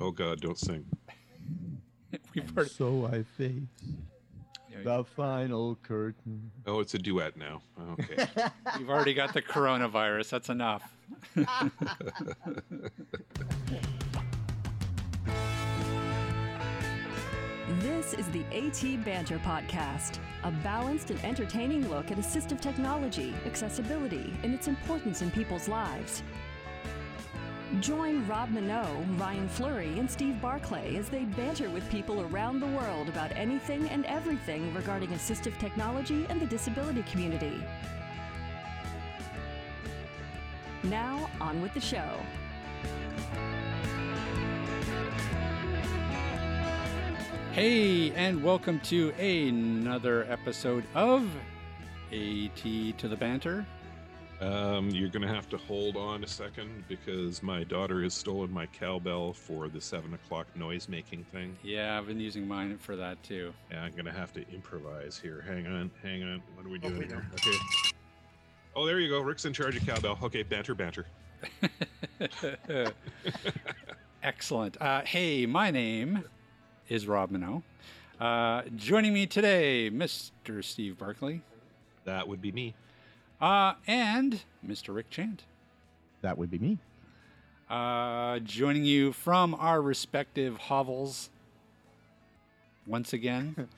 Oh God, don't sing. We've heard. So I face the final curtain. Oh, it's a duet now. Okay. You've already got the coronavirus. That's enough. This is the AT Banter Podcast, a balanced and entertaining look at assistive technology, accessibility, and its importance in people's lives. Join Rob Mineault, Ryan Fleury, and Steve Barclay as they banter with people around the world about anything and everything regarding assistive technology and the disability community. Now, on with the show. Hey, and welcome to another episode of AT to the Banter. You're going to have to hold on a second because my daughter has stolen my cowbell for the 7 o'clock noise-making thing. Yeah, I've been using mine for that, too. Yeah, I'm going to have to improvise here. Hang on. What are we doing here? Okay. Oh, there you go. Rick's in charge of cowbell. Okay, banter. Excellent. Hey, my name is Rob Mineault. Joining me today, Mr. Steve Barclay. That would be me. And Mr. Rick Chant. That would be me. Joining you from our respective hovels once again.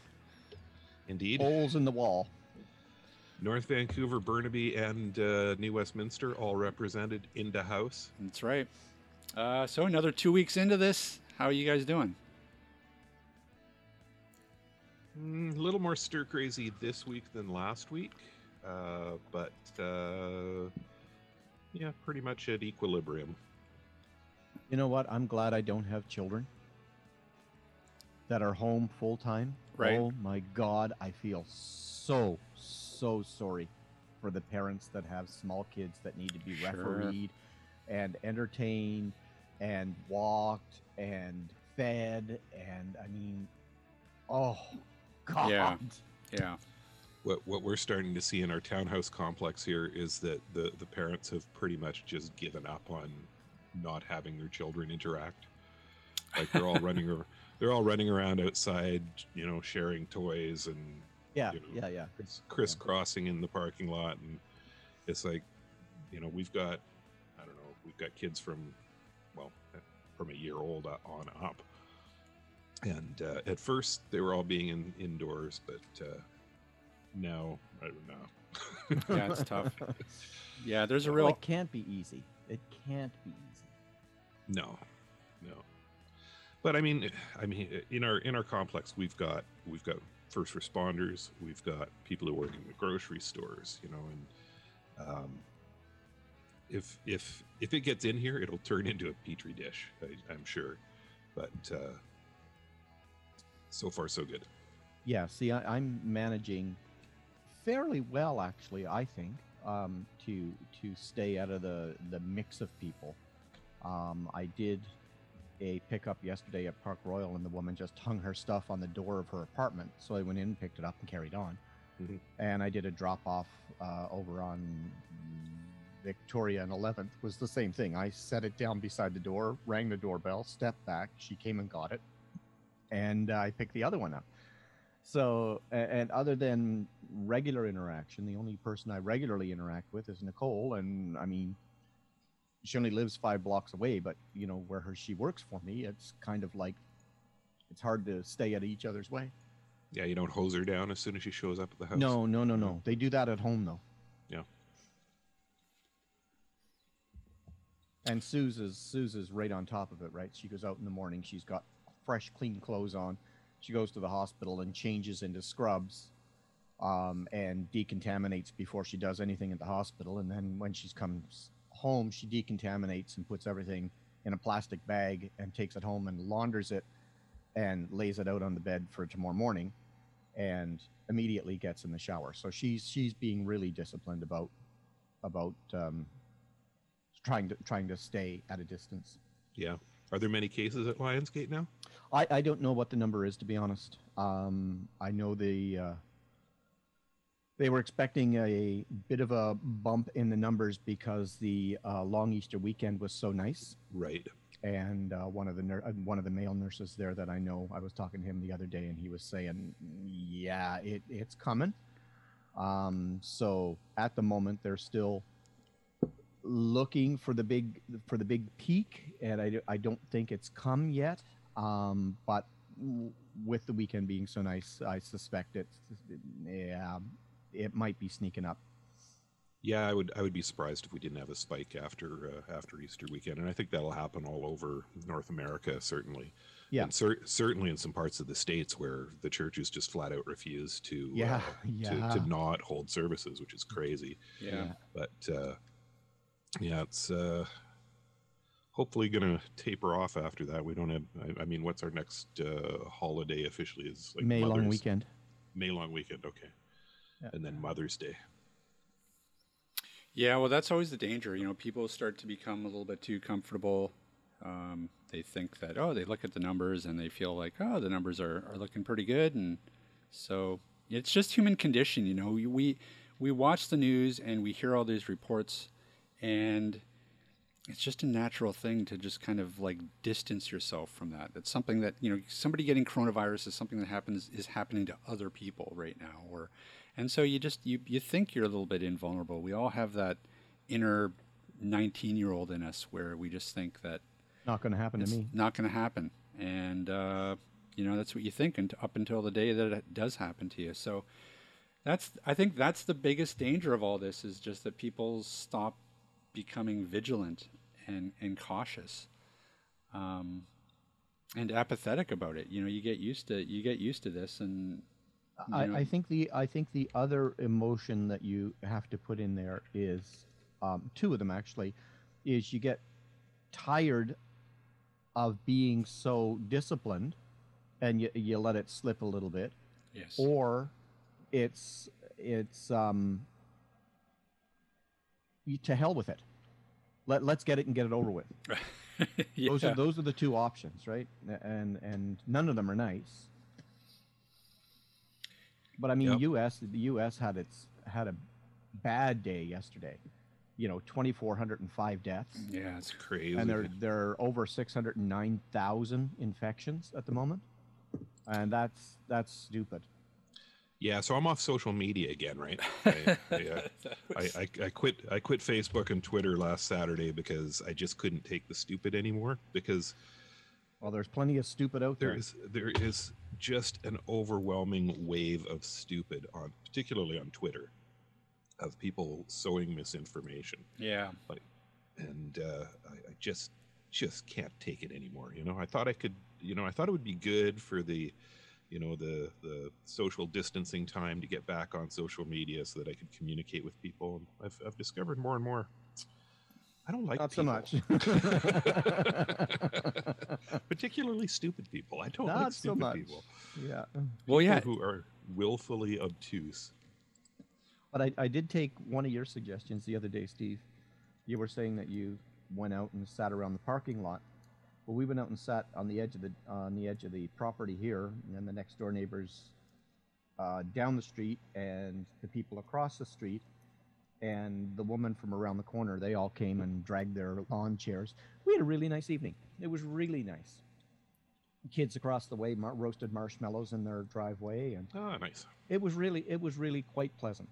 Indeed. Holes in the wall. North Vancouver, Burnaby, and New Westminster all represented in the house. That's right. So another 2 weeks into this, how are you guys doing? A little more stir-crazy this week than last week. But pretty much at equilibrium. You know what? I'm glad I don't have children that are home full time. Right. Oh my God. I feel so sorry for the parents that have small kids that need to be refereed and entertained and walked and fed. And I mean, oh God. Yeah. What we're starting to see in our townhouse complex here is that the parents have pretty much just given up on not having their children interact. Like they're all running around outside, you know, sharing toys and crisscrossing in the parking lot, and it's like, you know, we've got kids from a year old on up, and at first they were all being indoors, but. No, I don't know. Yeah, it's tough. Yeah, there's a real... Well, it can't be easy. No. But I mean, in our complex, we've got first responders, we've got people who work in the grocery stores, you know, and if it gets in here, it'll turn into a petri dish, I'm sure. But so far, so good. Yeah. See, I'm managing fairly well, actually, I think, to stay out of the mix of people. I did a pickup yesterday at Park Royal, and the woman just hung her stuff on the door of her apartment. So I went in, picked it up, and carried on. Mm-hmm. And I did a drop-off over on Victoria and 11th. It was the same thing. I set it down beside the door, rang the doorbell, stepped back. She came and got it, and I picked the other one up. So, and other than regular interaction, the only person I regularly interact with is Nicole. And I mean, she only lives 5 blocks away, but you know, where she works for me, it's kind of like, it's hard to stay out of each other's way. Yeah. You don't hose her down as soon as she shows up at the house. No. They do that at home though. Yeah. And Suze is right on top of it, right? She goes out in the morning. She's got fresh, clean clothes on. She goes to the hospital and changes into scrubs and decontaminates before she does anything at the hospital. And then when she comes home, she decontaminates and puts everything in a plastic bag and takes it home and launders it and lays it out on the bed for tomorrow morning and immediately gets in the shower. So she's being really disciplined about trying to stay at a distance. Yeah. Are there many cases at Lionsgate now? I don't know what the number is, to be honest. I know the They were expecting a bit of a bump in the numbers because the long Easter weekend was so nice. Right. And one of the male nurses there that I know, I was talking to him the other day, and he was saying, yeah, it's coming. So at the moment, they're still looking for the big peak, and I don't think it's come yet. But with the weekend being so nice, I suspect it might be sneaking up. Yeah, I would be surprised if we didn't have a spike after Easter weekend, and I think that'll happen all over North America, certainly. Yeah, and certainly in some parts of the States where the churches just flat out refuse to not hold services, which is crazy. Yeah, but it's hopefully going to taper off after that. We don't have. I mean, what's our next holiday officially? Is like May long weekend. May long weekend. Okay. Yeah. And then Mother's Day. Yeah, well, that's always the danger. You know, people start to become a little bit too comfortable. They think that, they look at the numbers and they feel like, the numbers are looking pretty good. And so it's just human condition, you know. We watch the news and we hear all these reports, and it's just a natural thing to just kind of like distance yourself from that. That's something that, you know, somebody getting coronavirus is something that is happening to other people right now. And so you just, you think you're a little bit invulnerable. We all have that inner 19-year-old in us where we just think that not going to happen to me. Not going to happen. And, you know, that's what you think up until the day that it does happen to you. So I think that's the biggest danger of all this, is just that people stop becoming vigilant and cautious and apathetic about it. You know, you get used to this, and I think the other emotion that you have to put in there is two of them actually, is you get tired of being so disciplined and you let it slip a little bit. Yes. Or it's to hell with it. Let's get it and get it over with. Yeah. Those are the two options, right? And none of them are nice. But I mean, yep. The U.S. had a bad day yesterday. You know, 2,405 deaths. Yeah, it's crazy. And there are over 609,000 infections at the moment, and that's stupid. Yeah, so I'm off social media again, right? I quit Facebook and Twitter last Saturday because I just couldn't take the stupid anymore. Because there's plenty of stupid out there. There is just an overwhelming wave of stupid particularly on Twitter, of people sowing misinformation. Yeah. I just can't take it anymore. You know, I thought it would be good for the, you know, the social distancing time to get back on social media so that I could communicate with people. And I've discovered more and more, I don't like people. Not so much. Particularly stupid people. I don't like stupid people. Yeah. Well, yeah. People who are willfully obtuse. But I did take one of your suggestions the other day, Steve. You were saying that you went out and sat around the parking lot. Well, we went out and sat on the edge of the property here, and then the next door neighbors down the street, and the people across the street, and the woman from around the corner, they all came and dragged their lawn chairs. We had a really nice evening. It was really nice. Kids across the way roasted marshmallows in their driveway, and nice. It was really quite pleasant.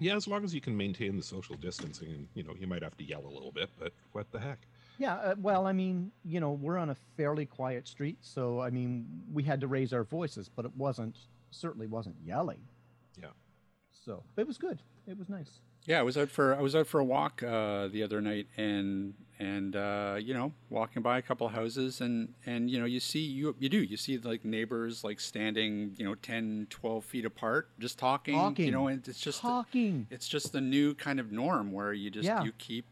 Yeah, as long as you can maintain the social distancing, and you know, you might have to yell a little bit, but what the heck? Yeah, well, I mean, you know, we're on a fairly quiet street, so I mean, we had to raise our voices, but it certainly wasn't yelling. Yeah. So it was good. It was nice. Yeah, I was out for a walk the other night, and you know, walking by a couple of houses, and you know, you see like neighbors like standing, you know, 10, 12 feet apart, just talking. You know, and it's just talking. It's just the new kind of norm where you just you keep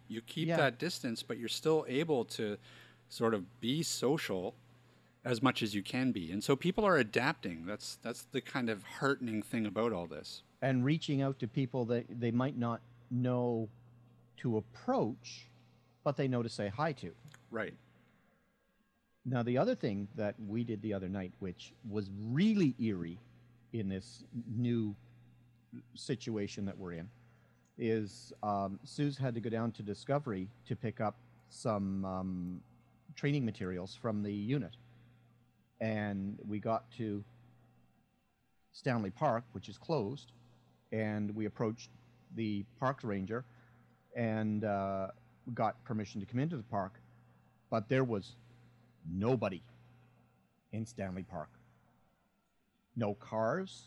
that distance, but you're still able to sort of be social as much as you can be, and so people are adapting. That's the kind of heartening thing about all this. And reaching out to people that they might not know to approach, but they know to say hi to. Right. Now, the other thing that we did the other night, which was really eerie in this new situation that we're in is Suze had to go down to Discovery to pick up some training materials from the unit. And we got to Stanley Park, which is closed, and we approached the park ranger and got permission to come into the park, but there was nobody in Stanley Park. No cars,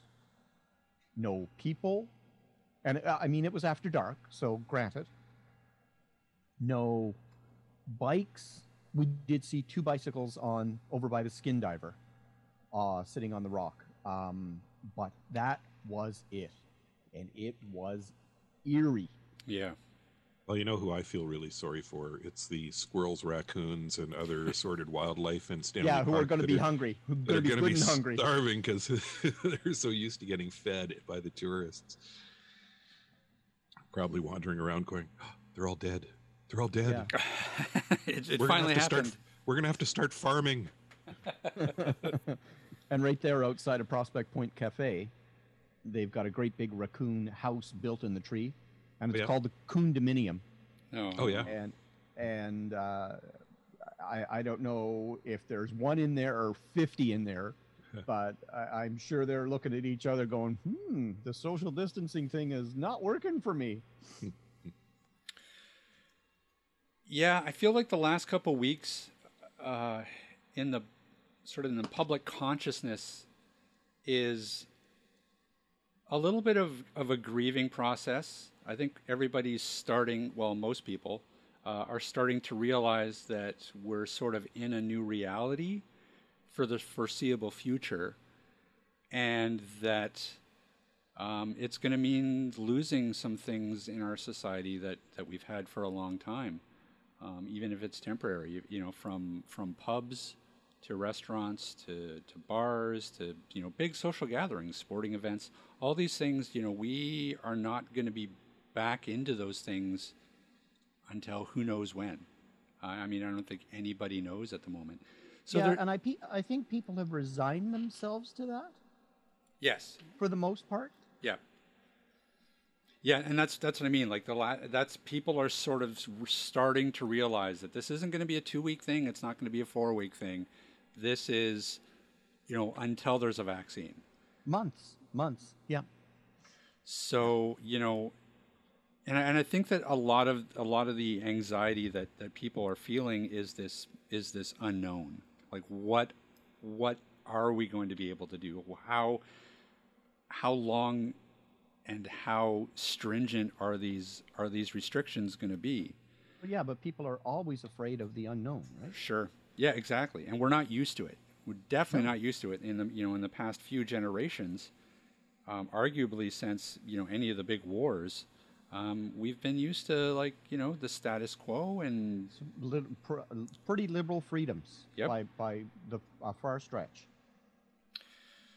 no people, and I mean, it was after dark, so granted. No bikes. We did see two bicycles on over by the skin diver, sitting on the rock. But that was it, and it was eerie. Yeah. Well, you know who I feel really sorry for? It's the squirrels, raccoons, and other assorted wildlife in Stanley Park. Yeah, who are going to be hungry. Who are going to be hungry, starving because they're so used to getting fed by the tourists. Probably wandering around going, oh, they're all dead. They're all dead. Yeah. It finally happened. We're going to have to start farming. And right there outside of Prospect Point Cafe, they've got a great big raccoon house built in the tree. And it's called the Coondominium. Oh, yeah. And I don't know if there's one in there or 50 in there, but I'm sure they're looking at each other going, the social distancing thing is not working for me. Yeah, I feel like the last couple of weeks in the public consciousness is a little bit of a grieving process. I think everybody's starting, well, most people are starting to realize that we're sort of in a new reality for the foreseeable future, and that it's going to mean losing some things in our society that we've had for a long time, even if it's temporary, you know, from pubs to restaurants, to bars, to, you know, big social gatherings, sporting events, all these things. You know, we are not going to be back into those things until who knows when. I mean, I don't think anybody knows at the moment. So yeah, and I think people have resigned themselves to that. Yes. For the most part. Yeah. Yeah, and that's what I mean. Like people are sort of starting to realize that this isn't going to be a 2-week thing. It's not going to be a 4-week thing. This is, you know, until there's a vaccine. Months. Yeah. So, you know, and I think that a lot of the anxiety that people are feeling is this unknown. Like what are we going to be able to do? How long? And how stringent are these restrictions going to be? Well, yeah, but people are always afraid of the unknown, right? Sure. Yeah, exactly. And we're not used to it. We're definitely not used to it in the past few generations, arguably since, you know, any of the big wars, we've been used to, like, you know, the status quo and pretty liberal freedoms by the far stretch.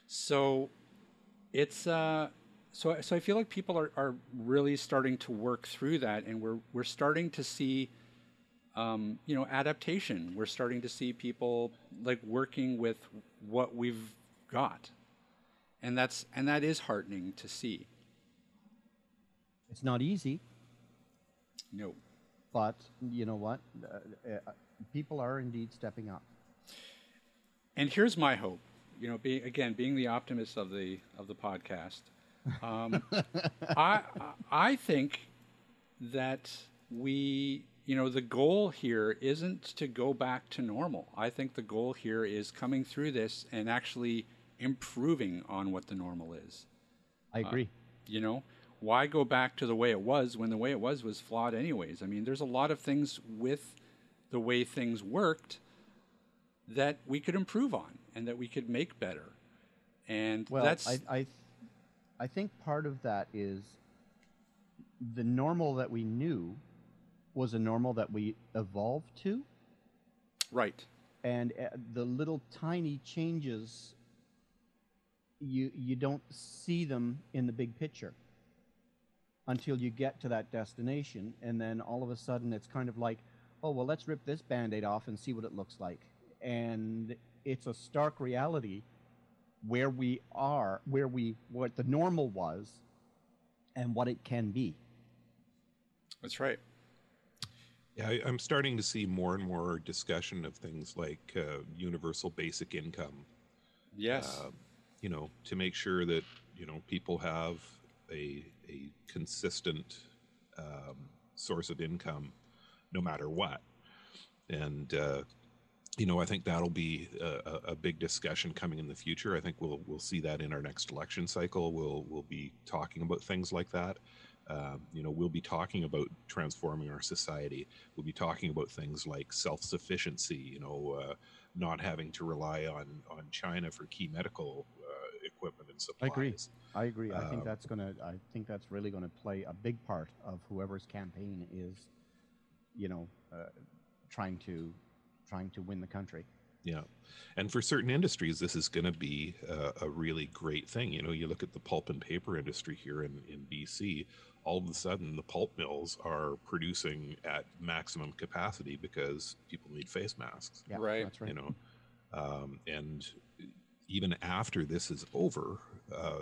So it's So I feel like people are really starting to work through that, and we're starting to see, you know, adaptation. We're starting to see people, like, working with what we've got, and that is heartening to see. It's not easy. No. But you know what? People are indeed stepping up. And here's my hope. You know, being the optimist of the podcast. I think that we, you know, the goal here isn't to go back to normal. I think the goal here is coming through this and actually improving on what the normal is. I agree. You know, why go back to the way it was when the way it was flawed anyways? I mean, there's a lot of things with the way things worked that we could improve on and that we could make better. And well, that's... I think part of that is the normal that we knew was a normal that we evolved to. Right. And the little tiny changes, you don't see them in the big picture until you get to that destination. And then all of a sudden it's kind of like, oh, well, let's rip this Band-Aid off and see what it looks like. And it's a stark reality where we are, what the normal was and what it can be. That's right. Yeah, I'm starting to see more and more discussion of things like universal basic income. Yes. You know, to make sure that, you know, people have a consistent source of income no matter what. And, you know, I think that'll be a big discussion coming in the future. I think we'll see that in our next election cycle. We'll be talking about things like that. You know, we'll be talking about transforming our society. We'll be talking about things like self-sufficiency, you know, not having to rely on China for key medical equipment and supplies. I agree. I think that's really going to play a big part of whoever's campaign is, you know, trying to win the country. Yeah. And for certain industries, this is going to be a really great thing. You know, you look at the pulp and paper industry here in BC, all of a sudden the pulp mills are producing at maximum capacity because people need face masks. Yeah, right. That's right. You know, and even after this is over,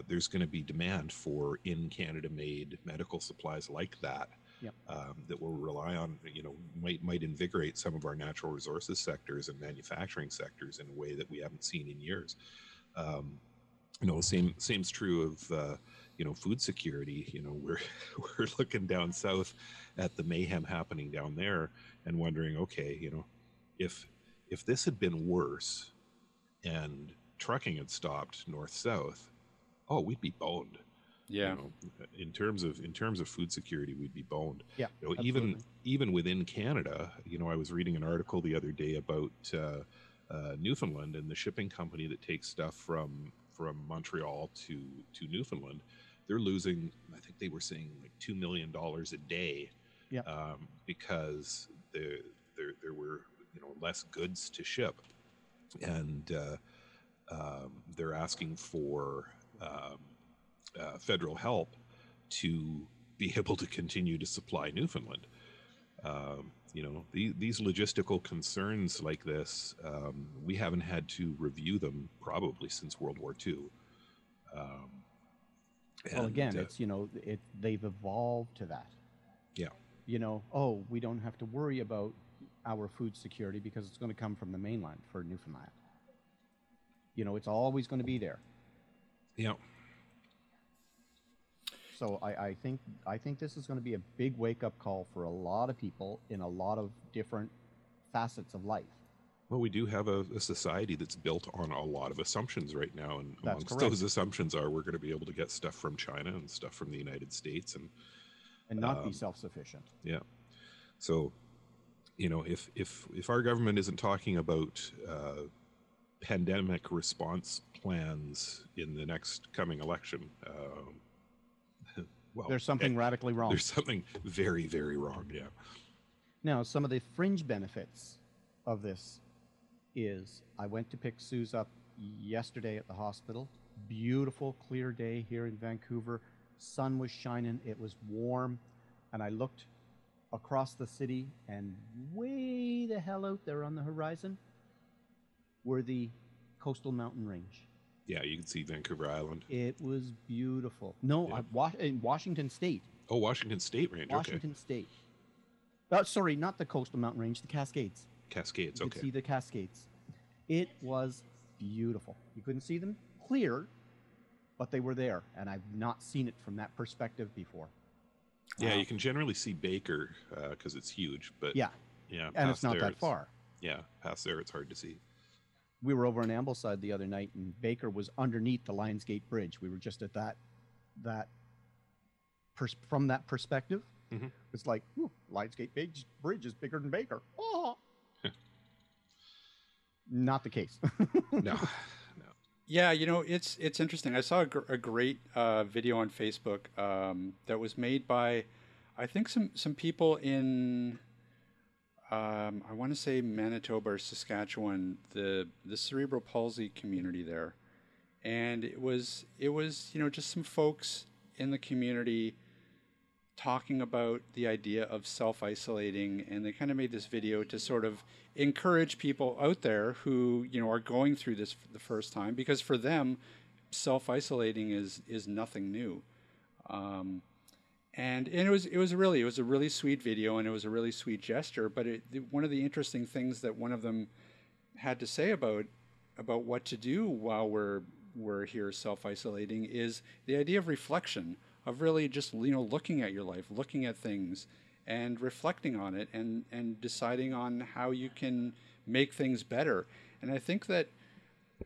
there's going to be demand for in-Canada made medical supplies like that. Yep. That we'll rely on, you know, might invigorate some of our natural resources sectors and manufacturing sectors in a way that we haven't seen in years. You know, same's true of, you know, food security. You know, we're looking down south at the mayhem happening down there and wondering, okay, you know, if this had been worse and trucking had stopped north-south, oh, we'd be boned. Yeah, you know, in terms of food security, we'd be boned. Yeah, you know, even within Canada, you know, I was reading an article the other day about Newfoundland and the shipping company that takes stuff from Montreal to Newfoundland. They're losing, I think they were saying like $2 million a day. Yeah, because there were, you know, less goods to ship, and they're asking for federal help to be able to continue to supply Newfoundland. You know, these logistical concerns like this, we haven't had to review them probably since World War II. Well, again, it's, you know, they've evolved to that. Yeah. You know, oh, we don't have to worry about our food security because it's going to come from the mainland for Newfoundland. You know, it's always going to be there. Yeah. So I think this is going to be a big wake-up call for a lot of people in a lot of different facets of life. Well, we do have a society that's built on a lot of assumptions right now, and amongst those assumptions are we're going to be able to get stuff from China and stuff from the United States and not be self-sufficient. Yeah. So, you know, if our government isn't talking about pandemic response plans in the next coming election, well, there's something radically wrong. There's something very, very wrong, yeah. Now, some of the fringe benefits of this is I went to pick Suze up yesterday at the hospital. Beautiful, clear day here in Vancouver. Sun was shining. It was warm. And I looked across the city, and way the hell out there on the horizon were the coastal mountain range. Yeah, you can see Vancouver Island. It was beautiful. No, yeah. In Washington State. Oh, Washington State Range. Washington State. Oh, sorry, not the coastal mountain range, the Cascades. Cascades, You could see the Cascades. It was beautiful. You couldn't see them clear, but they were there, and I've not seen it from that perspective before. Yeah, you can generally see Baker because it's huge, but yeah, and it's not that far. Yeah, past there, it's hard to see. We were over in Ambleside the other night, and Baker was underneath the Lionsgate Bridge. We were just at from that perspective. Mm-hmm. It's like, ooh, Lionsgate Bridge is bigger than Baker. Oh. Not the case. No. Yeah, you know, it's interesting. I saw a great video on Facebook that was made by, I think, some people in... I want to say Manitoba or Saskatchewan, the cerebral palsy community there, and it was you know, just some folks in the community talking about the idea of self-isolating, and they kind of made this video to sort of encourage people out there who, you know, are going through this for the first time, because for them self-isolating is nothing new. And it was a really sweet video, and it was a really sweet gesture. But one of the interesting things that one of them had to say about what to do while we're here self-isolating is the idea of reflection, of really just, you know, looking at your life, looking at things and reflecting on it, and deciding on how you can make things better. And I think that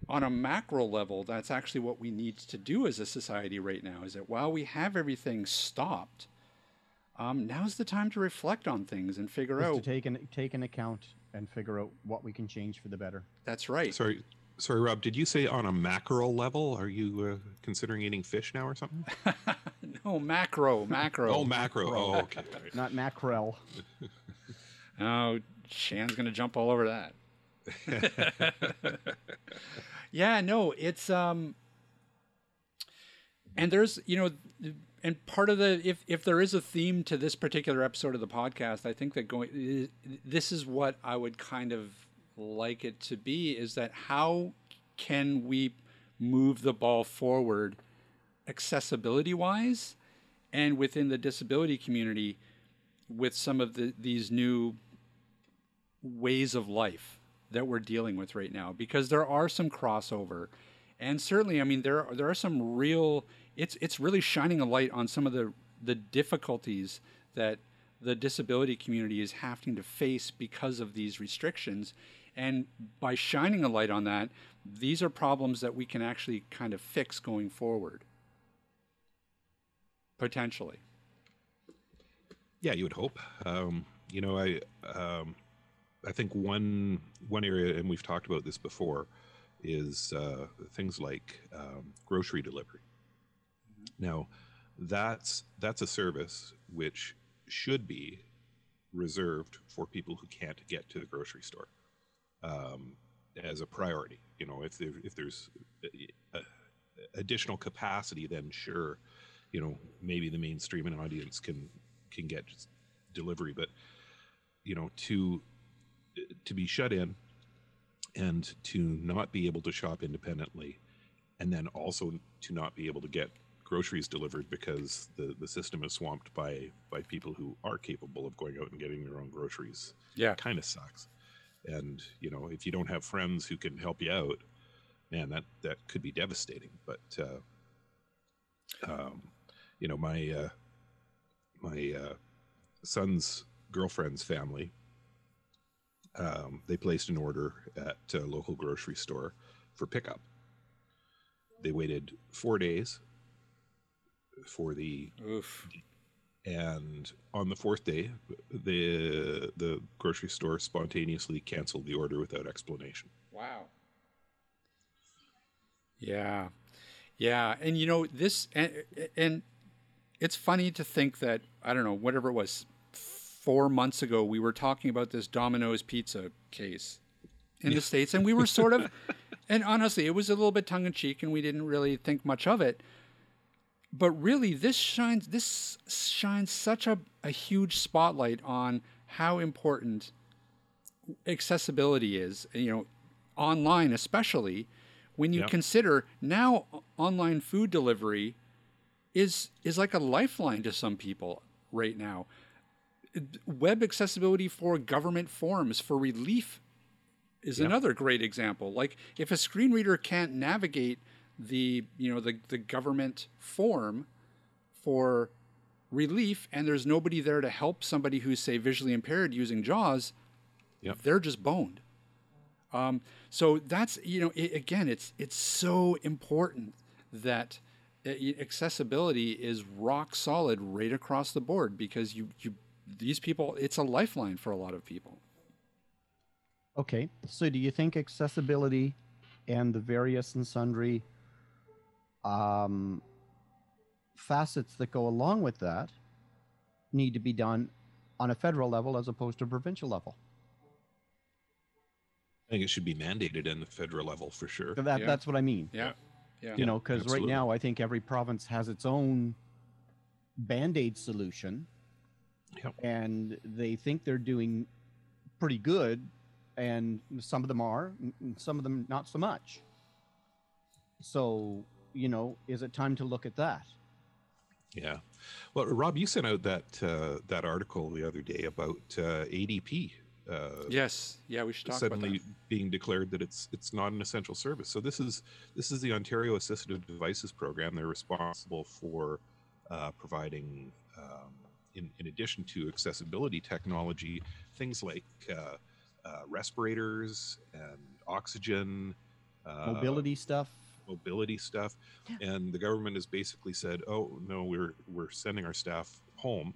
on a macro level, that's actually what we need to do as a society right now, is that while we have everything stopped, now's the time to reflect on things and figure out, to take an account and figure out what we can change for the better. That's right. Sorry, Rob, did you say on a macro level? Are you considering eating fish now or something? No, macro. Oh, macro. Oh, okay. Not mackerel. Oh, Shan's going to jump all over that. Yeah, no, it's and there's, you know, and part of the, if there is a theme to this particular episode of the podcast, I think that this is what I would kind of like it to be, is that how can we move the ball forward accessibility wise and within the disability community with some of these new ways of life that we're dealing with right now, because there are some crossover, and certainly, I mean, there are some real, it's really shining a light on some of the difficulties that the disability community is having to face because of these restrictions. And by shining a light on that, these are problems that we can actually kind of fix going forward, potentially. Yeah, you would hope. You know, I think one area, and we've talked about this before, is things like grocery delivery. Mm-hmm. Now, that's a service which should be reserved for people who can't get to the grocery store as a priority. You know, if there's additional capacity, then sure, you know, maybe the mainstream and audience can get just delivery, but, you know, to be shut in and to not be able to shop independently, and then also to not be able to get groceries delivered because the system is swamped by people who are capable of going out and getting their own groceries. Yeah. It kind of sucks. And, you know, if you don't have friends who can help you out, man, that could be devastating. But, you know, my son's girlfriend's family, they placed an order at a local grocery store for pickup. They waited 4 days for the Oof. And on the fourth day, the grocery store spontaneously canceled the order without explanation. Wow. Yeah. And, you know, this, and it's funny to think that, I don't know, whatever it was, 4 months ago, we were talking about this Domino's pizza case in the States, and we were sort of, and honestly, it was a little bit tongue-in-cheek, and we didn't really think much of it. But really, this shines such a huge spotlight on how important accessibility is, you know, online especially, when you consider now online food delivery is like a lifeline to some people right now. Web accessibility for government forms for relief is another great example. Like, if a screen reader can't navigate the government form for relief, and there's nobody there to help somebody who's, say, visually impaired using JAWS, they're just boned. So that's, you know, it's so important that accessibility is rock solid right across the board, because these people, it's a lifeline for a lot of people. Okay, so do you think accessibility and the various and sundry facets that go along with that need to be done on a federal level as opposed to a provincial level? I think it should be mandated in the federal level for sure. That's what I mean. Yeah. You know, because right now I think every province has its own Band-Aid solution. Yep. And they think they're doing pretty good, and some of them are, and some of them not so much. So, you know, is it time to look at that? Yeah. Well, Rob, you sent out that that article the other day about ADP. Yes. Yeah, we should talk about that. Suddenly being declared that it's not an essential service. So this is the Ontario Assistive Devices Program. They're responsible for providing, in addition to accessibility technology, things like respirators and oxygen, mobility stuff. Yeah. And the government has basically said, oh no, we're sending our staff home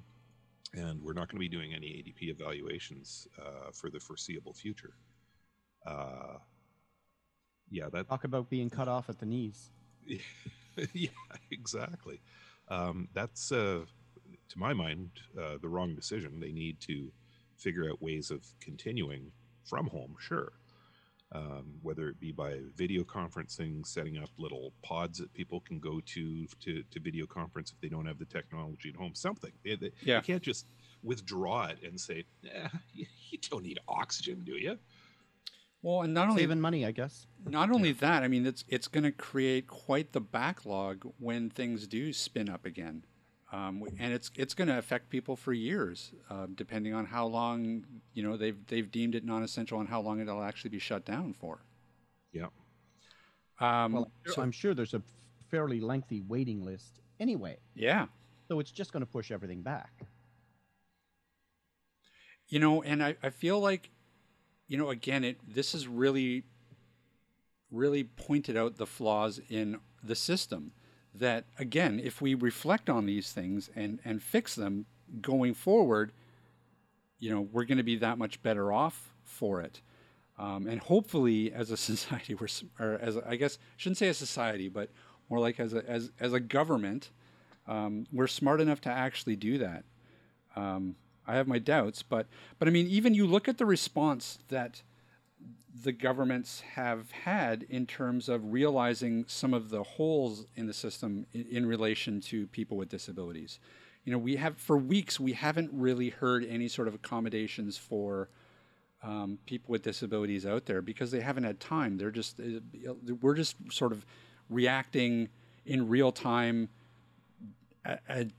and we're not going to be doing any ADP evaluations for the foreseeable future. Talk about being cut off at the knees. Yeah, exactly. That's to my mind the wrong decision. They need to figure out ways of continuing from home, sure. Whether it be by video conferencing, setting up little pods that people can go to video conference if they don't have the technology at home, something. You can't just withdraw it and say, you don't need oxygen, do you? Well, and not only saving money, I guess. Not only that, I mean, it's going to create quite the backlog when things do spin up again, and it's going to affect people for years, depending on how long they've deemed it non-essential and how long it'll actually be shut down for. Yeah. So I'm sure there's a fairly lengthy waiting list anyway. Yeah. So it's just going to push everything back. And I feel like, again, this has really pointed out the flaws in the system. That, again, if we reflect on these things and fix them going forward, we're going to be that much better off for it. And hopefully, as a society, I shouldn't say a society, but more like as a government, we're smart enough to actually do that. I have my doubts, but I mean, even you look at the response that the governments have had in terms of realizing some of the holes in the system in relation to people with disabilities. We have, for weeks, we haven't really heard any sort of accommodations for people with disabilities out there because they haven't had time. They're just, we're just sort of reacting in real time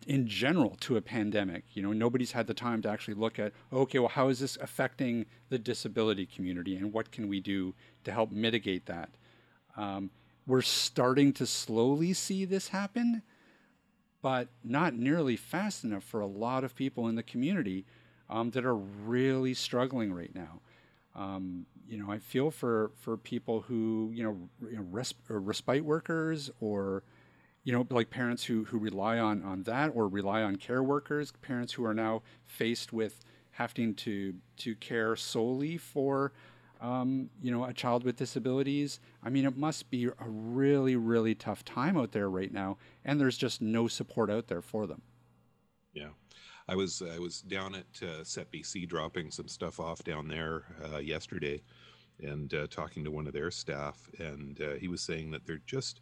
in general to a pandemic. Nobody's had the time to actually look at, how is this affecting the disability community and what can we do to help mitigate that? We're starting to slowly see this happen, but not nearly fast enough for a lot of people in the community that are really struggling right now. I feel for people who, respite workers or, like parents who rely on that or rely on care workers, parents who are now faced with having to care solely for, a child with disabilities. I mean, it must be a really, really tough time out there right now, and there's just no support out there for them. Yeah. I was down at Set BC dropping some stuff off down there yesterday and talking to one of their staff, and he was saying that they're just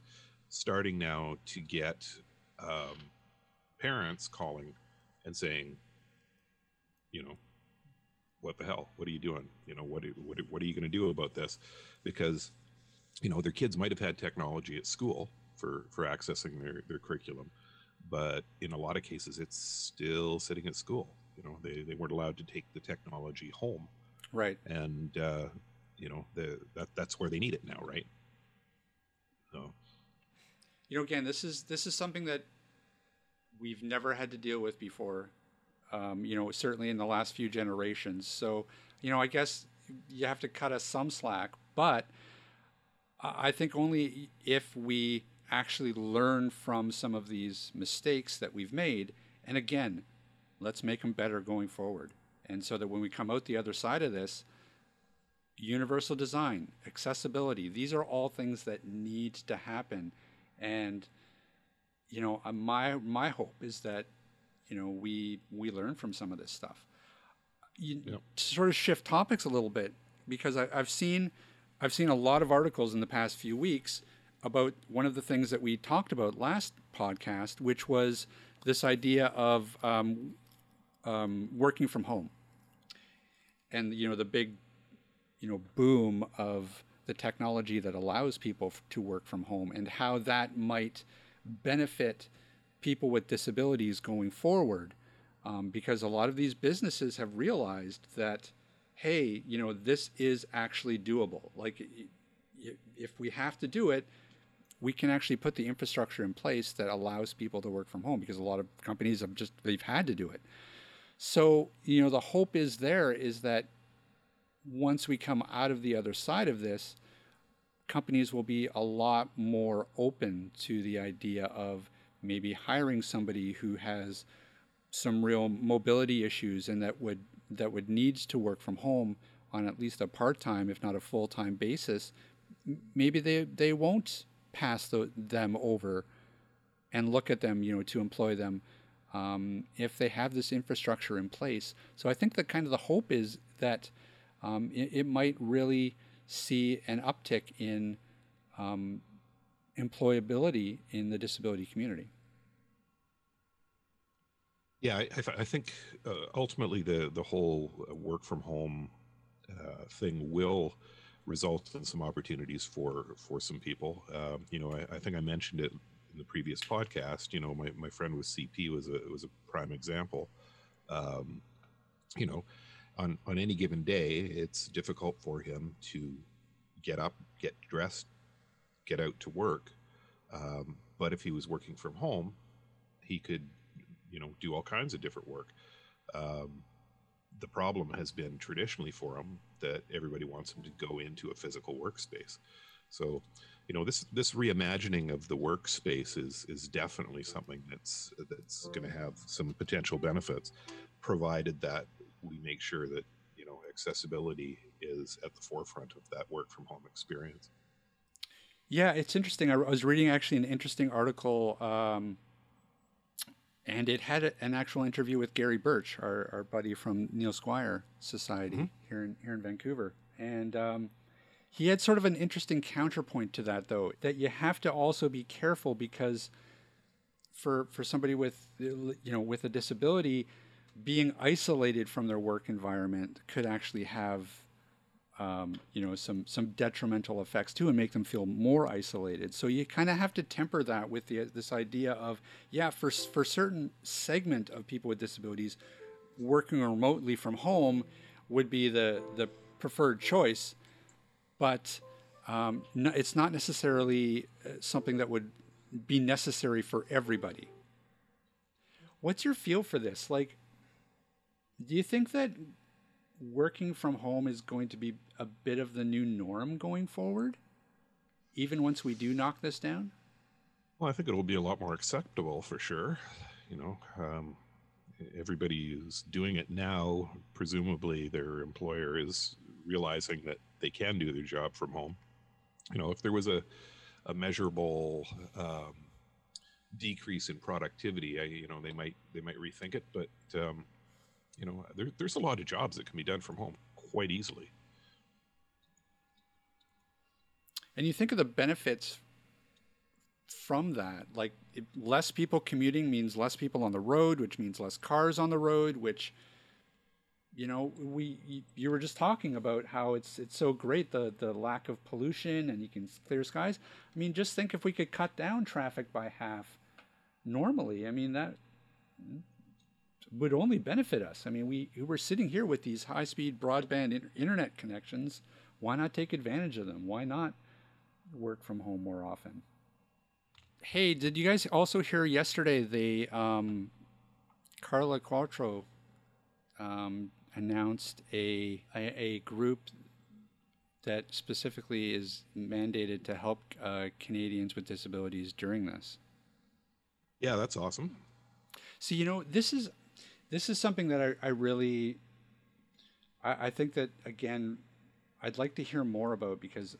starting now to get parents calling and saying, what the hell? What are you doing? What are you going to do about this? Because, their kids might have had technology at school for accessing their curriculum, but in a lot of cases, it's still sitting at school. They weren't allowed to take the technology home. Right. And, that's where they need it now, right? So, again, this is something that we've never had to deal with before, certainly in the last few generations. So, I guess you have to cut us some slack, but I think only if we actually learn from some of these mistakes that we've made. And again, let's make them better going forward. And so that when we come out the other side of this, universal design, accessibility, these are all things that need to happen. And, my hope is that, we learn from some of this stuff. To sort of shift topics a little bit, because I've seen a lot of articles in the past few weeks about one of the things that we talked about last podcast, which was this idea of working from home and, the big, boom of the technology that allows people to work from home and how that might benefit people with disabilities going forward, because a lot of these businesses have realized that, hey, you know, this is actually doable. Like, if we have to do it, we can actually put the infrastructure in place that allows people to work from home, because a lot of companies have just, they've had to do it. So, you know, the hope is there is that once we come out of the other side of this, companies will be a lot more open to the idea of maybe hiring somebody who has some real mobility issues and that would needs to work from home on at least a part-time, if not a full-time basis. Maybe they won't pass them over and look at them, you know, to employ them if they have this infrastructure in place. So I think that kind of the hope is that it might really see an uptick in employability in the disability community. Yeah, I think ultimately the whole work from home thing will result in some opportunities for some people. You know, I think I mentioned it in the previous podcast. You know, my friend with CP was a prime example. You know, on any given day, it's difficult for him to get up, get dressed, get out to work. But if he was working from home, he could, you know, do all kinds of different work. The problem has been traditionally for him that everybody wants him to go into a physical workspace. So, you know, this reimagining of the workspace is definitely something that's going to have some potential benefits, provided that we make sure that, you know, accessibility is at the forefront of that work from home experience. Yeah, it's interesting. I was reading actually an interesting article, and it had an actual interview with Gary Birch, our buddy from Neil Squire Society here in Vancouver. And he had sort of an interesting counterpoint to that, though, that you have to also be careful, because for somebody with, you know, with a disability, being isolated from their work environment could actually have, you know, some detrimental effects too, and make them feel more isolated. So you kind of have to temper that with this idea of, yeah, for certain segment of people with disabilities, working remotely from home would be the preferred choice, but no, it's not necessarily something that would be necessary for everybody. What's your feel for this? Like, do you think that working from home is going to be a bit of the new norm going forward, even once we do knock this down? Well, I think it'll be a lot more acceptable for sure. You know, everybody who's doing it now, presumably their employer is realizing that they can do their job from home. You know, if there was a measurable decrease in productivity, you know, they might rethink it, but you know, there's a lot of jobs that can be done from home quite easily. And you think of the benefits from that, like less people commuting means less people on the road, which means less cars on the road, which, you know, you were just talking about how it's so great, the lack of pollution, and you can clear skies. I mean, just think if we could cut down traffic by half normally, I mean, that would only benefit us. I mean, we're sitting here with these high-speed broadband internet connections. Why not take advantage of them? Why not work from home more often? Hey, did you guys also hear yesterday the Carla Qualtrough announced a group that specifically is mandated to help Canadians with disabilities during this? Yeah, that's awesome. So, you know, this is something that I really, I think that, again, I'd like to hear more about, because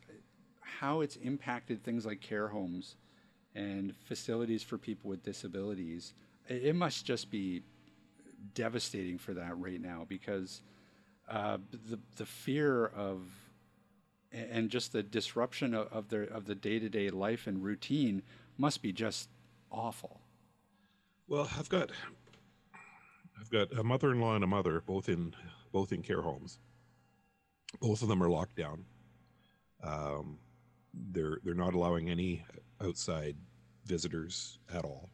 how it's impacted things like care homes and facilities for people with disabilities. It must just be devastating for that right now, because the fear of, and just the disruption of the day-to-day life and routine must be just awful. Well, I've got a mother-in-law and a mother, both in care homes. Both of them are locked down. They're not allowing any outside visitors at all.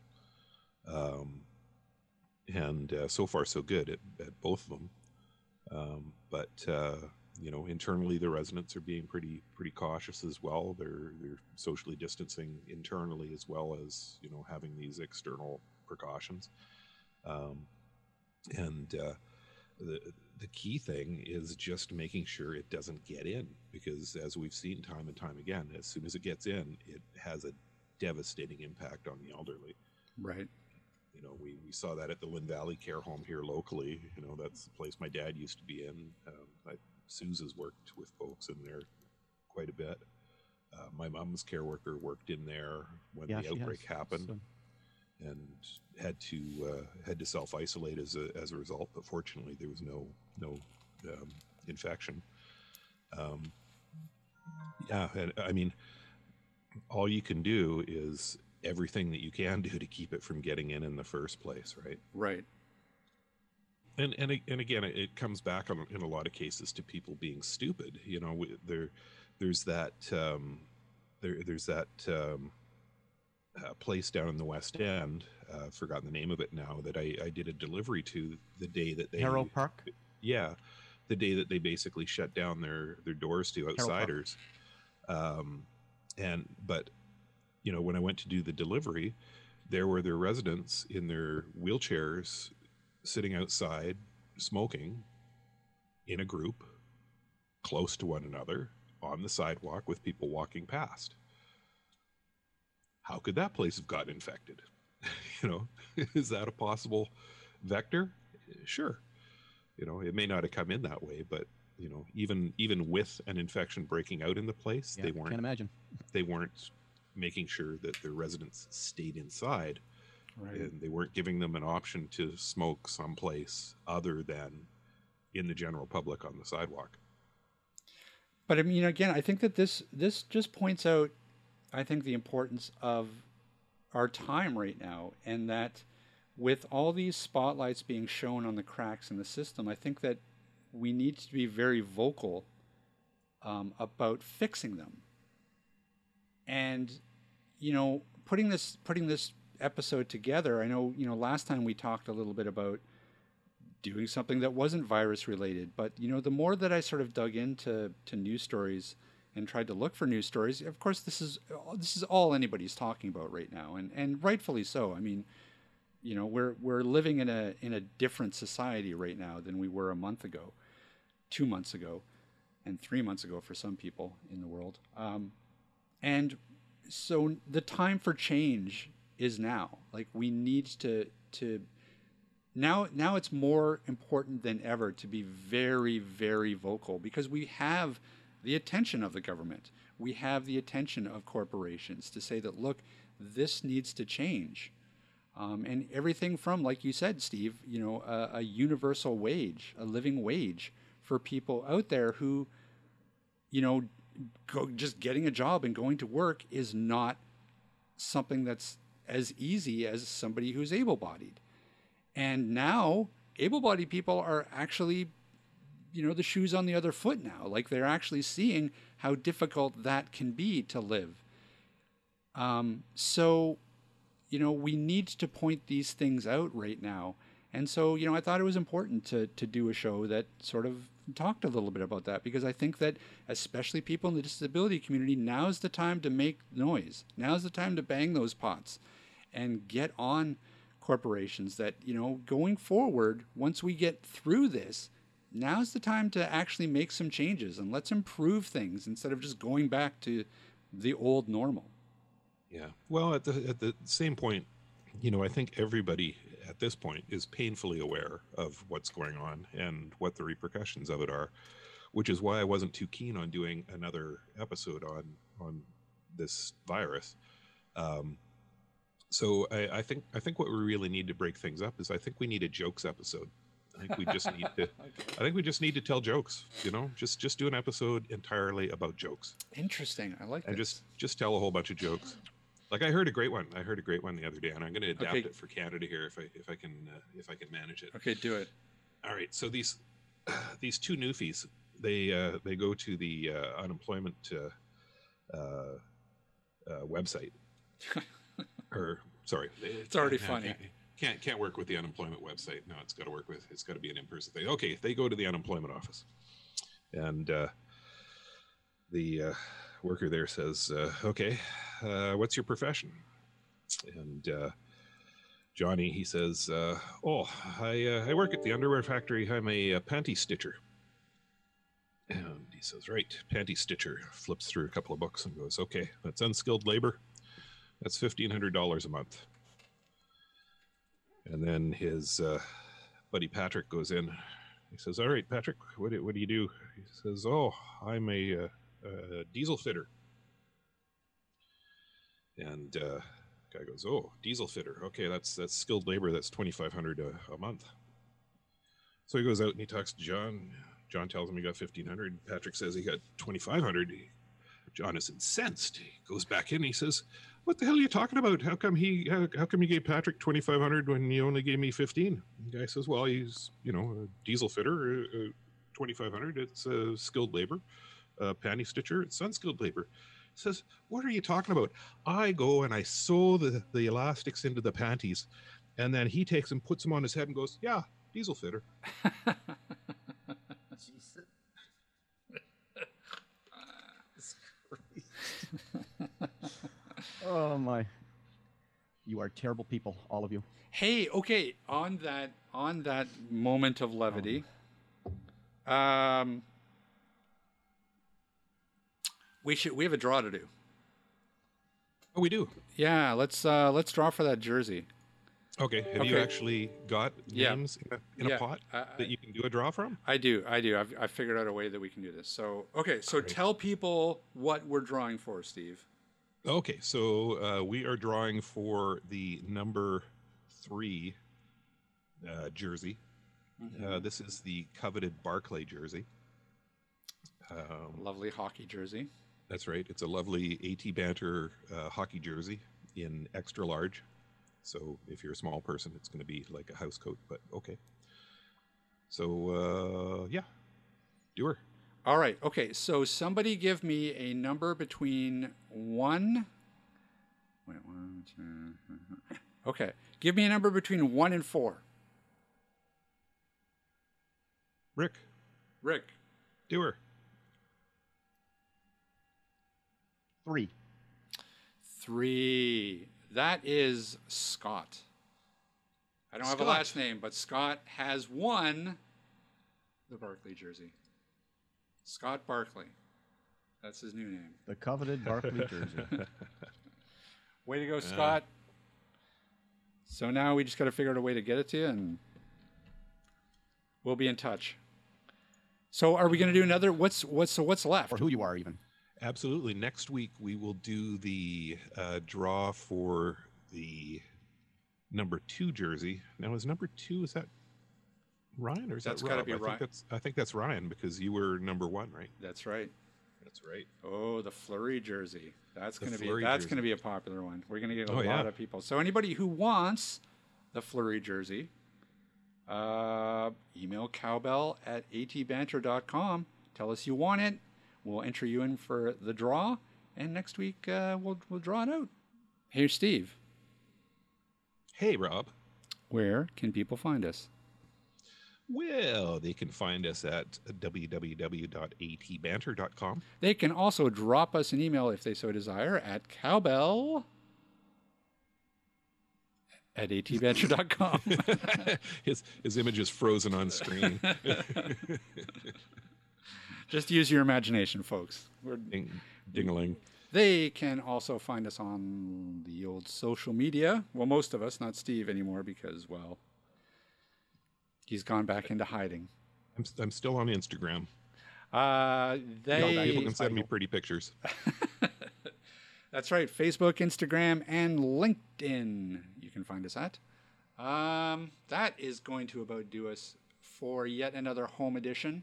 And so far so good at both of them. But you know, internally the residents are being pretty cautious as well. They're socially distancing internally as well as, you know, having these external precautions. And the key thing is just making sure it doesn't get in, because as we've seen time and time again, as soon as it gets in, it has a devastating impact on the elderly. Right. You know, we saw that at the Lynn Valley Care Home here locally. You know, that's the place my dad used to be in. Suze has worked with folks in there quite a bit. My mom's care worker worked in there when the outbreak happened, and had to self-isolate as a result. But fortunately, there was no infection. And I mean, all you can do is everything that you can do to keep it from getting in the first place, right? Right. And again, it comes back on, in a lot of cases, to people being stupid. You know, there's that place down in the West End, forgotten the name of it now, that I did a delivery to the day that they Harold Park. Yeah, the day that they basically shut down their doors to outsiders. But you know, when I went to do the delivery, there were their residents in their wheelchairs sitting outside smoking in a group close to one another on the sidewalk with people walking past. How could that place have gotten infected? You know, is that a possible vector? Sure. You know, it may not have come in that way, but you know, even with an infection breaking out in the place, yeah, they weren't making sure that their residents stayed inside, right? And they weren't giving them an option to smoke someplace other than in the general public on the sidewalk. But I mean, again, I think that this just points out, I think, the importance of our time right now, and that with all these spotlights being shown on the cracks in the system, I think that we need to be very vocal about fixing them. And, you know, putting this episode together, I know, you know, last time we talked a little bit about doing something that wasn't virus related, but, you know, the more that I sort of dug into news stories and tried to look for news stories, of course, this is all anybody's talking about right now. And rightfully so. I mean, you know, we're living in a different society right now than we were a month ago, 2 months ago, and 3 months ago for some people in the world. And so the time for change is now. Like, we need to now it's more important than ever to be very, very vocal, because we have the attention of the government. We have the attention of corporations to say that, look, this needs to change. And everything from, like you said, Steve, you know, a universal wage, a living wage for people out there who, you know, just getting a job and going to work is not something that's as easy as somebody who's able-bodied. And now able-bodied people are actually, you know, the shoe's on the other foot now. Like, they're actually seeing how difficult that can be to live. So, you know, we need to point these things out right now. And so, you know, I thought it was important to do a show that sort of talked a little bit about that, because I think that especially people in the disability community, now's the time to make noise. Now's the time to bang those pots and get on corporations that, you know, going forward, once we get through this, now's the time to actually make some changes and let's improve things instead of just going back to the old normal. Yeah. Well, at the same point, you know, I think everybody at this point is painfully aware of what's going on and what the repercussions of it are, which is why I wasn't too keen on doing another episode on this virus. So I think what we really need to break things up is, I think we need a jokes episode. I think we just need to tell jokes, you know, just do an episode entirely about jokes. Interesting. I like that. And this. Just tell a whole bunch of jokes. Like, I heard a great one the other day, and I'm going to adapt it for Canada here if I can manage it. Okay, do it. All right. So these two newfies, they go to the unemployment website, or Sorry, it's already funny. Can't work with the unemployment website. No, it's got to work with. It's got to be an in-person thing. Okay, they go to the unemployment office, and the worker there says, "Okay, what's your profession?" And Johnny, he says, "Oh, I work at the underwear factory. I'm a panty stitcher." And he says, "Right, panty stitcher." Flips through a couple of books and goes, "Okay, that's unskilled labor. That's $1,500 a month." And then his buddy Patrick goes in. He says, "All right, Patrick, what do you do?" He says, "Oh, I'm a diesel fitter." And guy goes, "Oh, diesel fitter. Okay, that's skilled labor. That's $2,500 a month." So he goes out and he talks to John. John tells him he got $1,500. Patrick says he got $2,500. John is incensed. He goes back in. He says, "What the hell are you talking about? How come you gave Patrick $2,500 when you only gave me $1,500? The guy says, "Well, he's, a diesel fitter, $2,500. It's skilled labor. Panty stitcher, it's unskilled labor." He says, "What are you talking about? I go and I sew the elastics into the panties, and then he takes them, puts them on his head, and goes, 'Yeah, diesel fitter.'" Jesus. That's crazy. Oh my! You are terrible people, all of you. Hey, okay. On that moment of levity, we have a draw to do. Oh, we do. Yeah, let's draw for that jersey. Okay. Have you actually got names in a pot that you can do a draw from? I do. I've figured out a way that we can do this. So okay. So great. Tell people what we're drawing for, Steve. Okay, so we are drawing for the number 3 jersey. Mm-hmm. This is the coveted Barclay jersey. Lovely hockey jersey. That's right. It's a lovely AT Banter hockey jersey in extra large. So if you're a small person, it's going to be like a house coat, but okay. So, do her. All right. Okay. So somebody give me a number between 1, 2, 3. Okay. Give me a number between 1 and 4. Rick. Do her. 3. That is Scott. I don't have a last name, but Scott has won the Barclay jersey. Scott Barclay. That's his new name. The coveted Barclay jersey. Way to go, Scott. So now we just got to figure out a way to get it to you, and we'll be in touch. So are we going to do another? What's left? Or who you are, even. Absolutely. Next week, we will do the draw for the number 2 jersey. Now, is number 2, is that Ryan, or is that's that Rob? Gotta be Ryan. I think that's Ryan, because you were number 1, right? That's right. Oh, the Fleury jersey. That's gonna be a popular one. We're gonna get a lot of people. So anybody who wants the Fleury jersey, email cowbell@atbanter.com. Tell us you want it. We'll enter you in for the draw, and next week we'll draw it out. Hey, Steve. Hey, Rob. Where can people find us? Well, they can find us at www.atbanter.com. They can also drop us an email if they so desire at cowbell@atbanter.com. His image is frozen on screen. Just use your imagination, folks. We're ding-a-ling. They can also find us on the old social media. Well, most of us, not Steve anymore, because, well... he's gone back into hiding. I'm still on Instagram. People can send me pretty pictures. That's right. Facebook, Instagram, and LinkedIn. You can find us at. That is going to about do us for yet another home edition.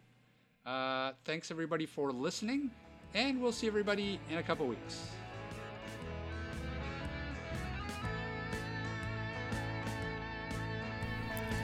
Thanks, everybody, for listening. And we'll see everybody in a couple weeks.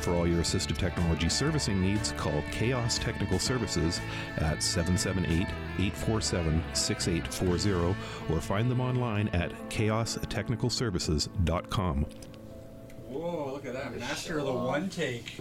For all your assistive technology servicing needs, call Chaos Technical Services at 778-847-6840 or find them online at chaostechnicalservices.com. Whoa, look at that. Master of the one take.